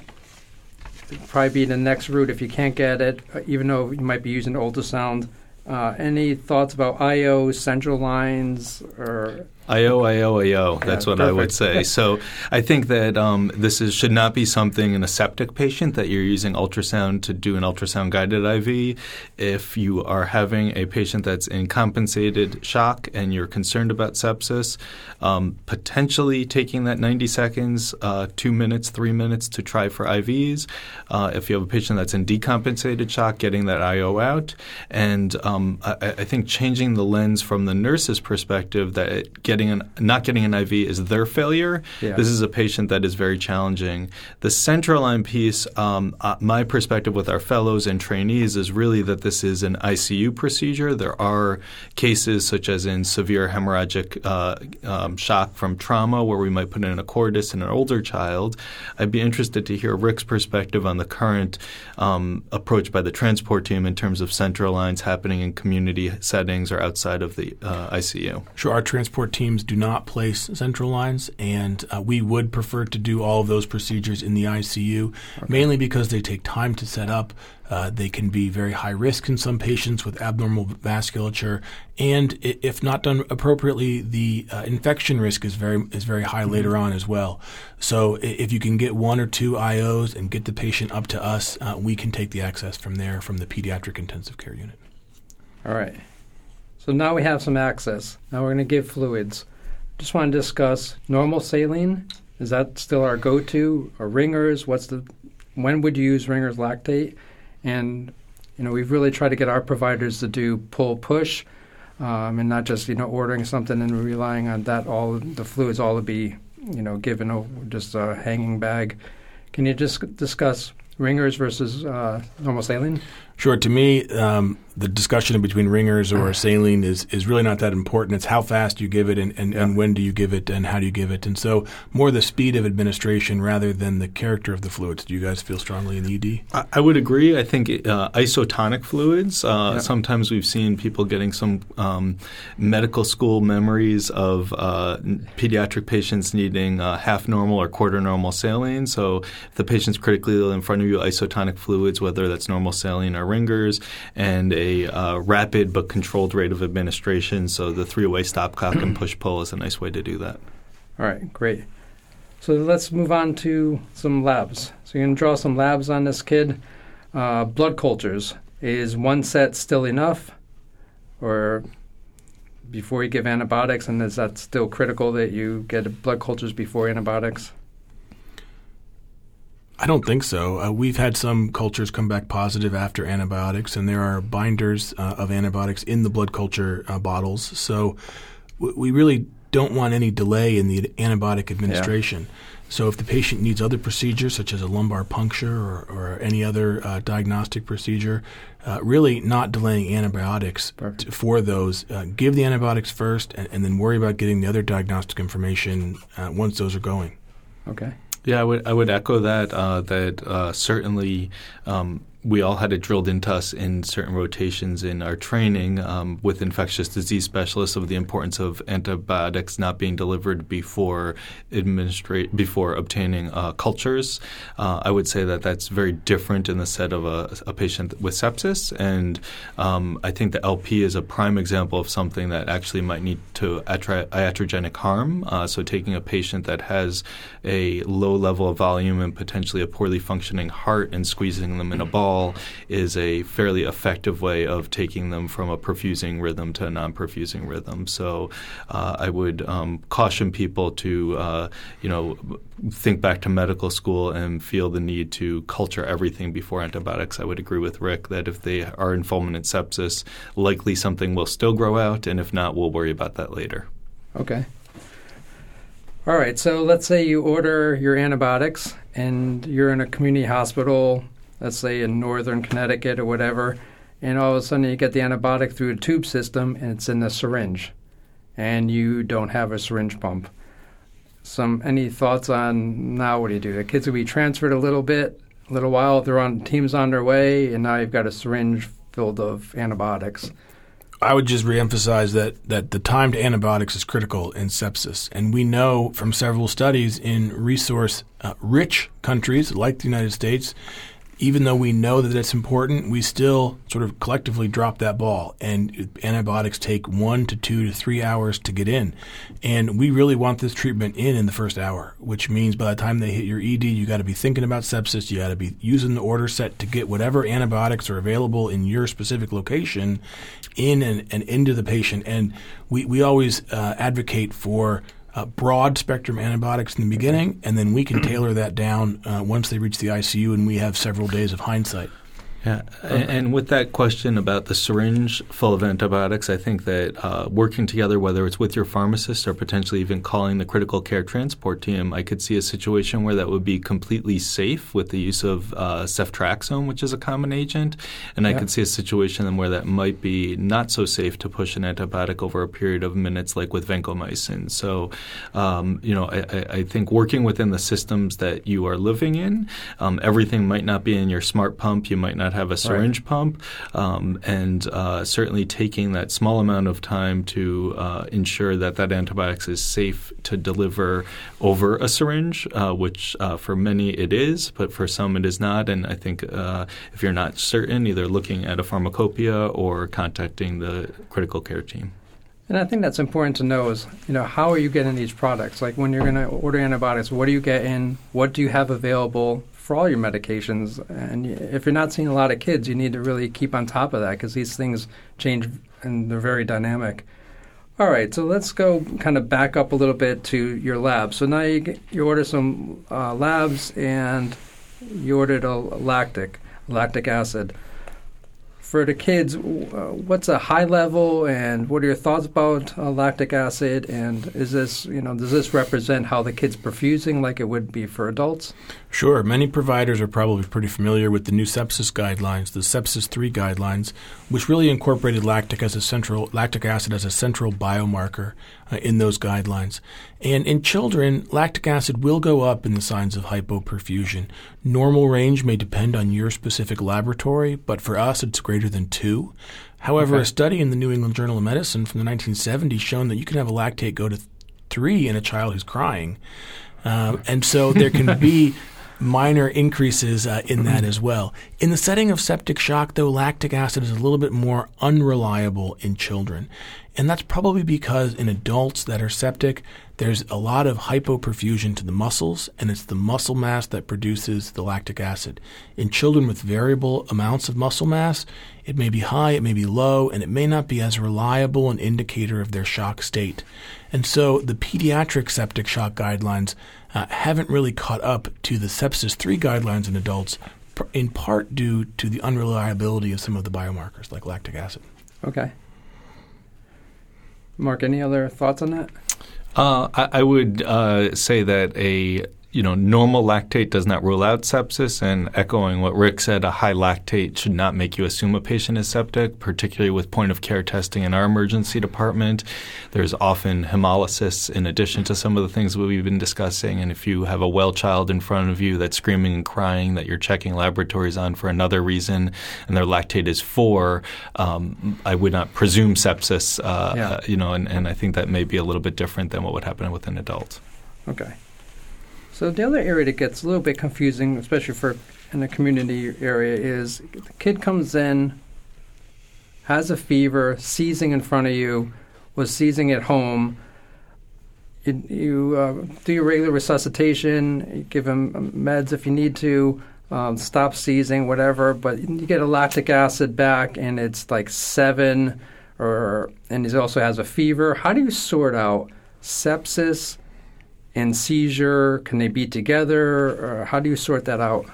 probably be the next route if you can't get it, even though you might be using ultrasound. Uh, any thoughts about I O, central lines, or... I O, I O, I O. That's yeah, what perfect. I would say. So I think that um, this is, should not be something in a septic patient that you're using ultrasound to do an ultrasound-guided I V. If you are having a patient that's in compensated shock and you're concerned about sepsis, um, potentially taking that ninety seconds, uh, two minutes, three minutes to try for I Vs. Uh, if you have a patient that's in decompensated shock, getting that I O out. And um, I, I think changing the lens from the nurse's perspective that it getting An, not getting an I V is their failure. Yeah. This is a patient that is very challenging. The central line piece, um, uh, my perspective with our fellows and trainees is really that this is an I C U procedure. There are cases such as in severe hemorrhagic uh, um, shock from trauma where we might put in a cordis in an older child. I'd be interested to hear Rick's perspective on the current um, approach by the transport team in terms of central lines happening in community settings or outside of the uh, I C U. Sure. Our transport team Teams do not place central lines, and uh, we would prefer to do all of those procedures in the I C U, okay. mainly because they take time to set up. Uh, they can be very high risk in some patients with abnormal vasculature, and if not done appropriately, the uh, infection risk is very is very high mm-hmm. later on as well. So if you can get one or two I Os and get the patient up to us, uh, we can take the access from there from the pediatric intensive care unit. All right. So now we have some access. Now we're going to give fluids. Just want to discuss normal saline. Is that still our go-to? Or ringers? What's the? When would you use ringers lactate? And you know, we've really tried to get our providers to do pull-push, um, and not just you know ordering something and relying on that. All the fluids all to be you know given over just a hanging bag. Can you just discuss ringers versus uh, normal saline? Sure. To me, um, the discussion between ringers or saline is, is really not that important. It's how fast you give it and, and, yeah. and when do you give it and how do you give it. And so more the speed of administration rather than the character of the fluids. Do you guys feel strongly in E D? I, I would agree. I think uh, isotonic fluids, uh, yeah. sometimes we've seen people getting some um, medical school memories of uh, pediatric patients needing uh, half normal or quarter normal saline. So if the patient's critically ill in front of you, isotonic fluids, whether that's normal saline or ringers, and a uh, rapid but controlled rate of administration. So the three-way stop cock and push-pull is a nice way to do that. All right, great. So let's move on to some labs. So you're going to draw some labs on this kid. Uh, blood cultures. Is one set still enough? Or before you give antibiotics, and is that still critical that you get blood cultures before antibiotics? I don't think so. Uh, we've had some cultures come back positive after antibiotics, and there are binders uh, of antibiotics in the blood culture uh, bottles. So w- we really don't want any delay in the antibiotic administration. Yeah. So if the patient needs other procedures, such as a lumbar puncture or, or any other uh, diagnostic procedure, uh, really not delaying antibiotics t- for those. Uh, give the antibiotics first and, and then worry about getting the other diagnostic information uh, once those are going. Okay. Yeah, I would I would echo that, uh, that uh, certainly um, – we all had it drilled into us in certain rotations in our training um, with infectious disease specialists of the importance of antibiotics not being delivered before administrate before obtaining uh, cultures. Uh, I would say that that's very different in the set of a, a patient with sepsis, and um, I think the L P is a prime example of something that actually might need to attra- iatrogenic harm. Uh, so taking a patient that has a low level of volume and potentially a poorly functioning heart and squeezing them in a ball is a fairly effective way of taking them from a perfusing rhythm to a non-perfusing rhythm. So uh, I would um, caution people to, uh, you know, think back to medical school and feel the need to culture everything before antibiotics. I would agree with Rick that if they are in fulminant sepsis, likely something will still grow out, and if not, we'll worry about that later. Okay. All right. So let's say you order your antibiotics and you're in a community hospital, let's say in northern Connecticut or whatever, and all of a sudden you get the antibiotic through a tube system and it's in a syringe, and you don't have a syringe pump. Some any thoughts on now what do you do? The kids will be transferred a little bit, a little while, they're on teams on their way, and now you've got a syringe filled of antibiotics. I would just reemphasize that that the time to antibiotics is critical in sepsis, and we know from several studies in resource-rich countries like the United States, even though we know that it's important, we still sort of collectively drop that ball. And antibiotics take one to two to three hours to get in. And we really want this treatment in in the first hour, which means by the time they hit your E D, you got to be thinking about sepsis. You got to be using the order set to get whatever antibiotics are available in your specific location in and, and into the patient. And we, we always uh, advocate for Uh, broad spectrum antibiotics in the beginning, and then we can tailor that down uh, once they reach the I C U, and we have several days of hindsight. Yeah, and, and with that question about the syringe full of antibiotics, I think that uh, working together, whether it's with your pharmacist or potentially even calling the critical care transport team, I could see a situation where that would be completely safe with the use of uh, ceftriaxone, which is a common agent, and yeah. I could see a situation where that might be not so safe to push an antibiotic over a period of minutes, like with vancomycin. So, um, you know, I, I think working within the systems that you are living in, um, everything might not be in your smart pump. You might not have a syringe right. pump, um, and uh, certainly taking that small amount of time to uh, ensure that that antibiotics is safe to deliver over a syringe, uh, which uh, for many it is, but for some it is not. And I think uh, if you're not certain, either looking at a pharmacopoeia or contacting the critical care team. And I think that's important to know is, you know, how are you getting these products? Like when you're going to order antibiotics, what do you get in? What do you have available for all your medications? And if you're not seeing a lot of kids, you need to really keep on top of that because these things change and they're very dynamic. All right, so let's go kind of back up a little bit to your lab. So now you, get, you order some uh, labs and you ordered a lactic, lactic acid. For the kids, what's a high level, and what are your thoughts about uh, lactic acid? And is this, you know, does this represent how the kids perfusing, like it would be for adults? Sure. Many providers are probably pretty familiar with the new sepsis guidelines, the Sepsis three guidelines, which really incorporated lactic as a central lactic acid as a central biomarker uh, in those guidelines. And in children, lactic acid will go up in the signs of hypoperfusion. Normal range may depend on your specific laboratory, but for us, it's greater than two. However, okay. a study in the New England Journal of Medicine from the nineteen seventies shown that you can have a lactate go to th- three in a child who's crying. Um, and so there can be minor increases uh, in that as well. In the setting of septic shock, though, lactic acid is a little bit more unreliable in children. And that's probably because in adults that are septic, there's a lot of hypoperfusion to the muscles, and it's the muscle mass that produces the lactic acid. In children with variable amounts of muscle mass, it may be high, it may be low, and it may not be as reliable an indicator of their shock state. And so the pediatric septic shock guidelines uh, haven't really caught up to the sepsis three guidelines in adults, in part due to the unreliability of some of the biomarkers like lactic acid. Okay. Mark, any other thoughts on that? Uh, I, I would uh, say that a you know normal lactate does not rule out sepsis, and echoing what Rick said, a high lactate should not make you assume a patient is septic, particularly with point-of-care testing in our emergency department. There's often hemolysis in addition to some of the things that we've been discussing, and if you have a well child in front of you that's screaming and crying that you're checking laboratories on for another reason and their lactate is four, um, I would not presume sepsis, uh, yeah. uh, you know, and, and I think that may be a little bit different than what would happen with an adult. Okay. So the other area that gets a little bit confusing, especially for in the community area, is the kid comes in, has a fever, seizing in front of you, was seizing at home. You, you uh, do your regular resuscitation, you give him meds if you need to, um, stop seizing, whatever, but you get a lactic acid back and it's like seven, or and he also has a fever. How do you sort out sepsis and seizure? Can they be together? Or how do you sort that out?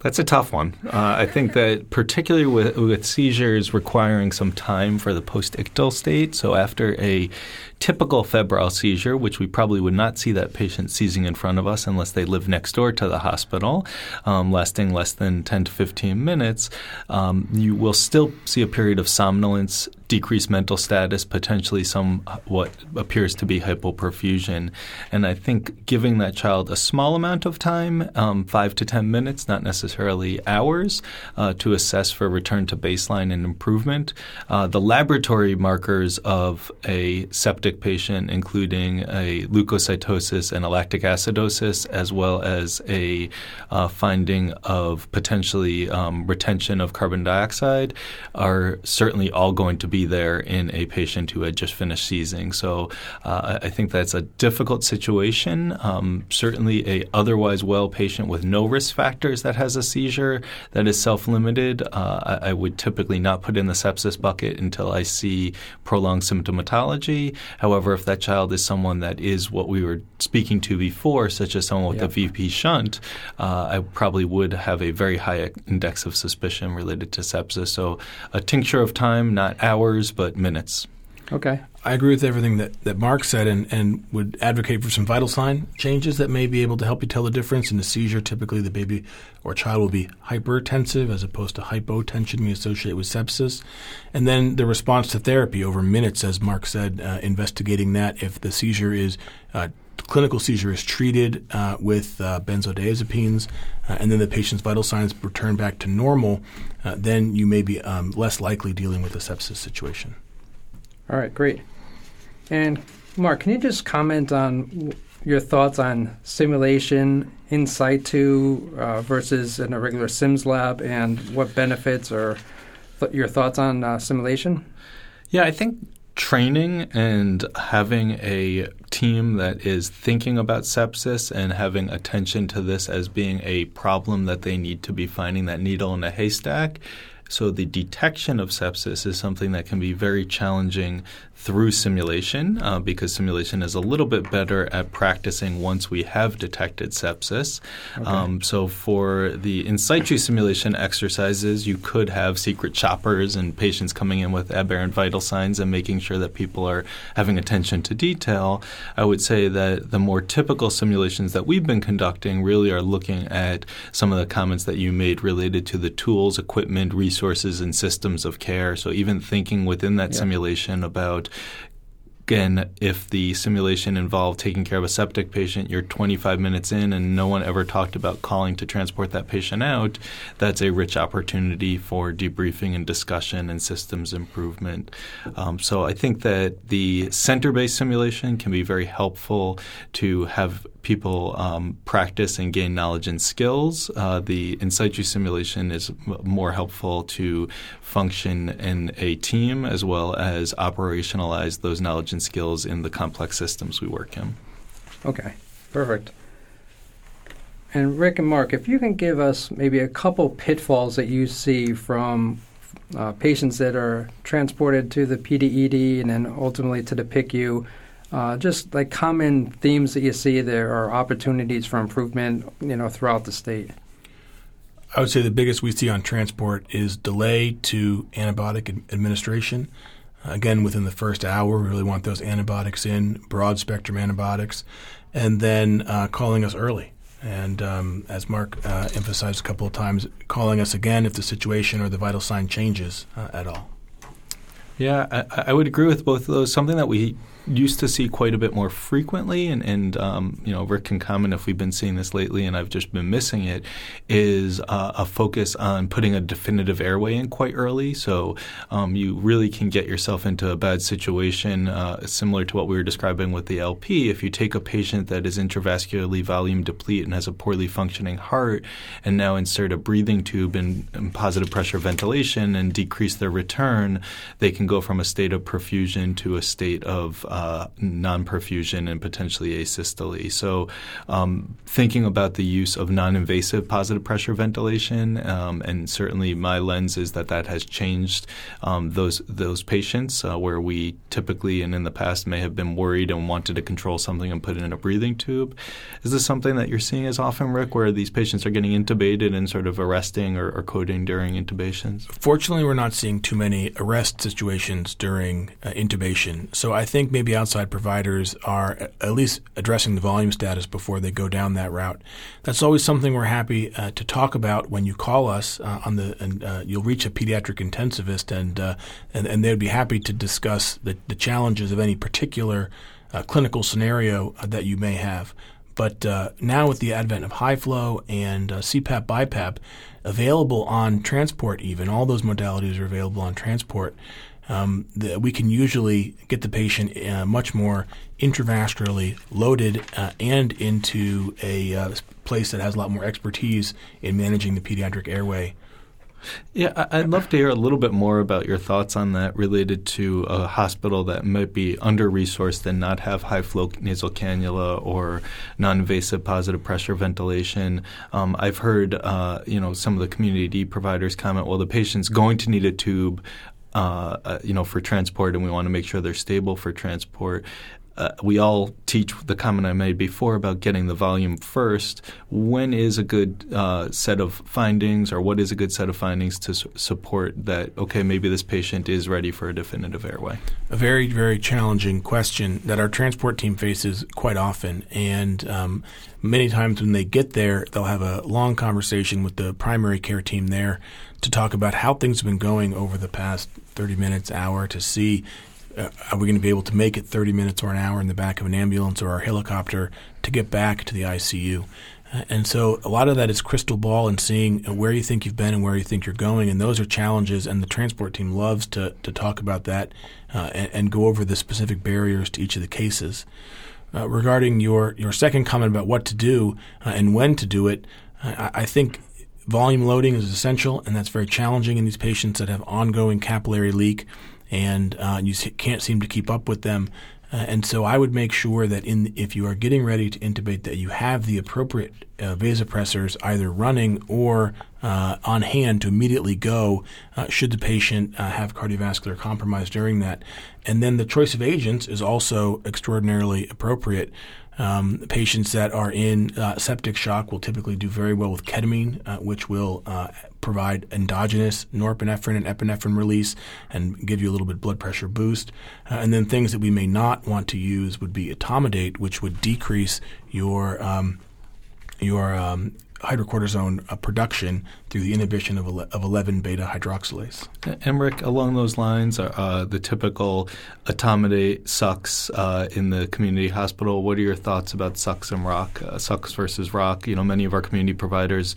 That's a tough one. Uh, I think that particularly with, with seizures requiring some time for the post-ictal state, so after a typical febrile seizure, which we probably would not see that patient seizing in front of us unless they live next door to the hospital, um, lasting less than ten to fifteen minutes, um, you will still see a period of somnolence, decreased mental status, potentially some what appears to be hypoperfusion. And I think giving that child a small amount of time, um, five to ten minutes, not necessarily hours, uh, to assess for return to baseline and improvement. Uh, the laboratory markers of a septic patient, including a leukocytosis and a lactic acidosis, as well as a uh, finding of potentially um, retention of carbon dioxide, are certainly all going to be there in a patient who had just finished seizing. So uh, I think that's a difficult situation. Um, certainly a otherwise well patient with no risk factors that has a seizure that is self-limited, uh, I, I would typically not put in the sepsis bucket until I see prolonged symptomatology. However, if that child is someone that is what we were speaking to before, such as someone with yep. a V P shunt, uh, I probably would have a very high index of suspicion related to sepsis. So a tincture of time, not hours, but minutes. Okay. I agree with everything that, that Mark said and, and would advocate for some vital sign changes that may be able to help you tell the difference. In a seizure, typically the baby or child will be hypertensive as opposed to hypotension we associate with sepsis. And then the response to therapy over minutes, as Mark said, uh, investigating that if the seizure is uh, clinical seizure is treated uh, with uh, benzodiazepines, uh, and then the patient's vital signs return back to normal, uh, then you may be um, less likely dealing with a sepsis situation. All right, great. And Mark, can you just comment on w- your thoughts on simulation in situ uh, versus in a regular S I M S lab, and what benefits or th- your thoughts on uh, simulation? Yeah, I think training and having a team that is thinking about sepsis and having attention to this as being a problem that they need to be finding that needle in a haystack. So the detection of sepsis is something that can be very challenging through simulation uh, because simulation is a little bit better at practicing once we have detected sepsis. Okay. Um, so for the in situ simulation exercises, you could have secret shoppers and patients coming in with aberrant vital signs and making sure that people are having attention to detail. I would say that the more typical simulations that we've been conducting really are looking at some of the comments that you made related to the tools, equipment, resources, and systems of care. So even thinking within that yeah. simulation about, again, if the simulation involved taking care of a septic patient, you're twenty-five minutes in and no one ever talked about calling to transport that patient out, that's a rich opportunity for debriefing and discussion and systems improvement. Um, so I think that the center-based simulation can be very helpful to have people um, practice and gain knowledge and skills. Uh, the in situ simulation is m- more helpful to function in a team as well as operationalize those knowledge and skills in the complex systems we work in. Okay, perfect. And Rick and Mark, if you can give us maybe a couple pitfalls that you see from uh, patients that are transported to the P D E D and then ultimately to the P I C U, Uh, just like common themes that you see there are opportunities for improvement, you know, throughout the state. I would say the biggest we see on transport is delay to antibiotic administration. Again, within the first hour, we really want those antibiotics in, broad-spectrum antibiotics, and then uh, calling us early. And um, as Mark uh, emphasized a couple of times, calling us again if the situation or the vital sign changes uh, at all. Yeah, I, I would agree with both of those. Something that we used to see quite a bit more frequently, and, and um, you know, Rick can comment if we've been seeing this lately and I've just been missing it, is uh, a focus on putting a definitive airway in quite early. So um, you really can get yourself into a bad situation, uh, similar to what we were describing with the L P. If you take a patient that is intravascularly volume deplete and has a poorly functioning heart and now insert a breathing tube and, and positive pressure ventilation and decrease their return, they can go from a state of perfusion to a state of uh, non-perfusion and potentially asystole. So um, thinking about the use of non-invasive positive pressure ventilation, um, and certainly my lens is that that has changed um, those those patients uh, where we typically and in the past may have been worried and wanted to control something and put it in a breathing tube. Is this something that you're seeing as often, Rick, where these patients are getting intubated and sort of arresting or, or coding during intubations? Fortunately, we're not seeing too many arrest situations during uh, intubation. So I think maybe outside providers are at least addressing the volume status before they go down that route. That's always something we're happy uh, to talk about when you call us uh, on the, and uh, you'll reach a pediatric intensivist and uh, and, and they'd be happy to discuss the, the challenges of any particular uh, clinical scenario uh, that you may have. But uh, now with the advent of high flow and uh, C PAP, BiPAP available on transport even, all those modalities are available on transport. Um, the, we can usually get the patient uh, much more intravascularly loaded uh, and into a uh, place that has a lot more expertise in managing the pediatric airway. Yeah, I'd love to hear a little bit more about your thoughts on that related to a hospital that might be under-resourced and not have high-flow nasal cannula or non-invasive positive pressure ventilation. Um, I've heard uh, you know, some of the community providers comment, well, the patient's going to need a tube Uh, you know, for transport, and we want to make sure they're stable for transport. Uh, we all teach the comment I made before about getting the volume first. When is a good uh, set of findings, or what is a good set of findings to su- support that, okay, maybe this patient is ready for a definitive airway? A very, very challenging question that our transport team faces quite often. And um, many times when they get there, they'll have a long conversation with the primary care team there to talk about how things have been going over the past thirty minutes, hour, to see uh, are we going to be able to make it thirty minutes or an hour in the back of an ambulance or a helicopter to get back to the I C U. Uh, and so a lot of that is crystal ball and seeing where you think you've been and where you think you're going, and those are challenges, and the transport team loves to, to talk about that uh, and, and go over the specific barriers to each of the cases. Uh, regarding your, your second comment about what to do uh, and when to do it, I, I think volume loading is essential, and that's very challenging in these patients that have ongoing capillary leak, and uh, you can't seem to keep up with them. Uh, and so I would make sure that in if you are getting ready to intubate that you have the appropriate uh, vasopressors either running or uh, on hand to immediately go uh, should the patient uh, have cardiovascular compromise during that. And then the choice of agents is also extraordinarily appropriate. Um, patients that are in uh, septic shock will typically do very well with ketamine, uh, which will uh, provide endogenous norepinephrine and epinephrine release and give you a little bit of blood pressure boost. Uh, and then things that we may not want to use would be etomidate, which would decrease your um, your um, hydrocortisone uh, production through the inhibition of, ele- of eleven beta hydroxylase. And Rick, along those lines, uh, the typical etomidate sucks uh, in the community hospital. What are your thoughts about sucks and rock, uh, sucks versus rock? You know, many of our community providers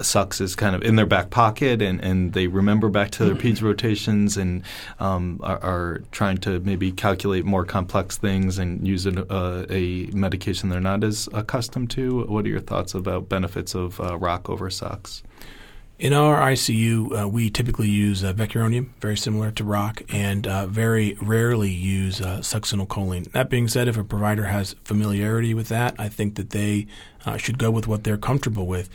sucks is kind of in their back pocket, and, and they remember back to their peds rotations, and um, are, are trying to maybe calculate more complex things and use an, uh, a medication they're not as accustomed to. What are your thoughts about benefits of uh, R O C over sucks? In our I C U, uh, we typically use uh, Vecuronium, very similar to R O C, and uh, very rarely use uh, succinylcholine. That being said, if a provider has familiarity with that, I think that they uh, should go with what they're comfortable with.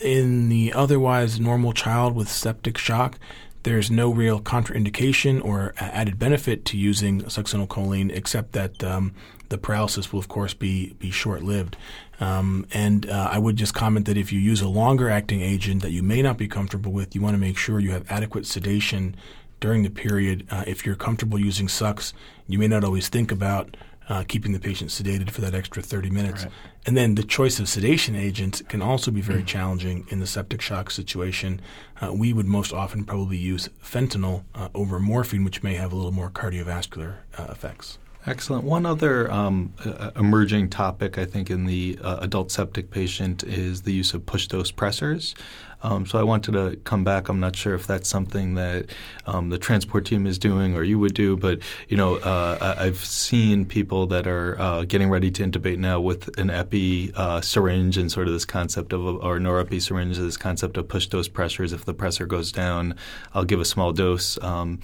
In the otherwise normal child with septic shock, there's no real contraindication or added benefit to using succinylcholine, except that um, the paralysis will, of course, be, be short-lived. Um, and uh, I would just comment that if you use a longer-acting agent that you may not be comfortable with, you want to make sure you have adequate sedation during the period. Uh, if you're comfortable using sucks, you may not always think about uh, keeping the patient sedated for that extra thirty minutes. Right. And then the choice of sedation agents can also be very mm-hmm. challenging in the septic shock situation. Uh, we would most often probably use fentanyl uh, over morphine, which may have a little more cardiovascular uh, effects. Excellent. One other um, uh, emerging topic, I think, in the uh, adult septic patient is the use of push-dose pressors. Um, so I wanted to come back. I'm not sure if that's something that um, the transport team is doing or you would do, but you know, uh, I've seen people that are uh, getting ready to intubate now with an epi uh, syringe and sort of this concept of, or norepi syringe, this concept of push-dose pressors. If the pressor goes down, I'll give a small dose. Um,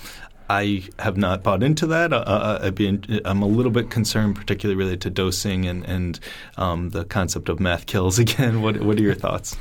I have not bought into that. Uh, I'd be in, I'm a little bit concerned, particularly related to dosing and, and um, the concept of math kills again. What, what are your thoughts?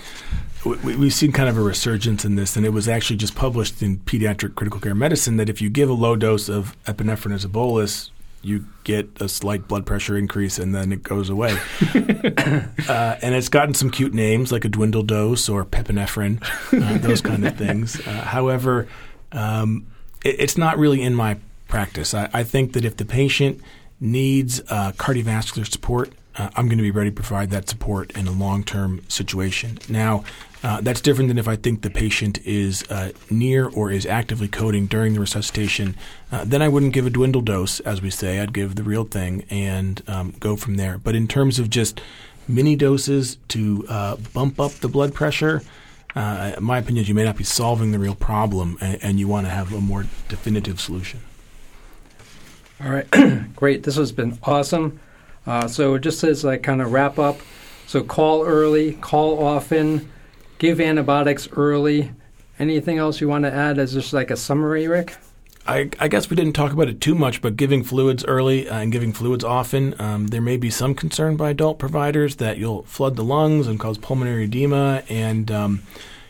We, we've seen kind of a resurgence in this, and it was actually just published in Pediatric Critical Care Medicine that if you give a low dose of epinephrine as a bolus, you get a slight blood pressure increase, and then it goes away. uh, and it's gotten some cute names like a dwindle dose or pepinephrine, uh, those kind of things. Uh, however, um, it's not really in my practice. I, I think that if the patient needs uh, cardiovascular support, uh, I'm going to be ready to provide that support in a long-term situation. Now, uh, that's different than if I think the patient is uh, near or is actively coding during the resuscitation. Uh, then I wouldn't give a dwindle dose, as we say. I'd give the real thing and um, go from there. But in terms of just mini doses to uh, bump up the blood pressure, Uh, in my opinion, you may not be solving the real problem, and, and you want to have a more definitive solution. All right. Great. This has been awesome. Uh, so just as I kind of wrap up, so call early, call often, give antibiotics early. Anything else you want to add as just like a summary, Rick? I, I guess we didn't talk about it too much, but giving fluids early and giving fluids often, um, there may be some concern by adult providers that you'll flood the lungs and cause pulmonary edema. And um,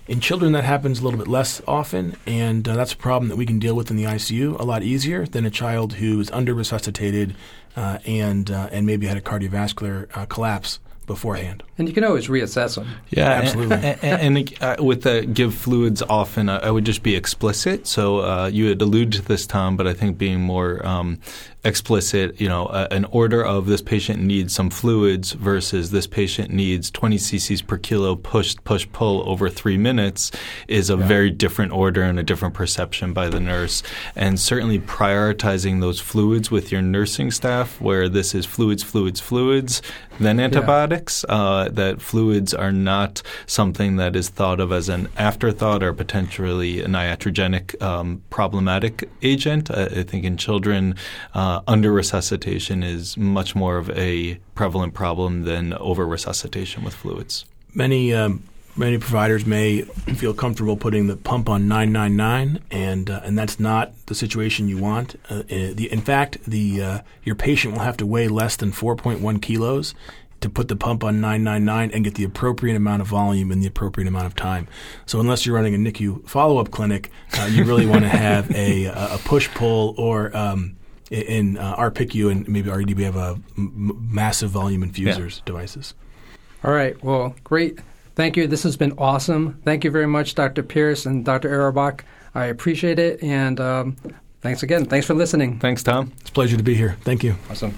in children, that happens a little bit less often, and uh, that's a problem that we can deal with in the I C U a lot easier than a child who is under-resuscitated uh, and, uh, and maybe had a cardiovascular uh, collapse beforehand. And you can always reassess them. Yeah, absolutely. And, and, and uh, with the give fluids often, I, I would just be explicit. So uh, you had alluded to this, Tom, but I think being more um, explicit, you know, uh, an order of this patient needs some fluids versus this patient needs twenty cc's per kilo push, push, pull over three minutes is a yeah. very different order and a different perception by the nurse. And certainly prioritizing those fluids with your nursing staff where this is fluids, fluids, fluids, then antibiotics. Yeah. Uh, that fluids are not something that is thought of as an afterthought or potentially an iatrogenic um, problematic agent. I, I think in children, uh, under-resuscitation is much more of a prevalent problem than over-resuscitation with fluids. Many um, many providers may feel comfortable putting the pump on nine nine nine, and uh, and that's not the situation you want. Uh, the, in fact, the uh, your patient will have to weigh less than four point one kilos to put the pump on nine nine nine and get the appropriate amount of volume in the appropriate amount of time. So unless you're running a N I C U follow-up clinic, uh, you really want to have a, a push-pull or um, in uh, our P I C U and maybe our E D, we have a m- massive volume infusers yeah. devices. All right. Well, great. Thank you. This has been awesome. Thank you very much, Doctor Pierce and Doctor Auerbach. I appreciate it. And um, thanks again. Thanks for listening. Thanks, Tom. It's a pleasure to be here. Thank you. Awesome.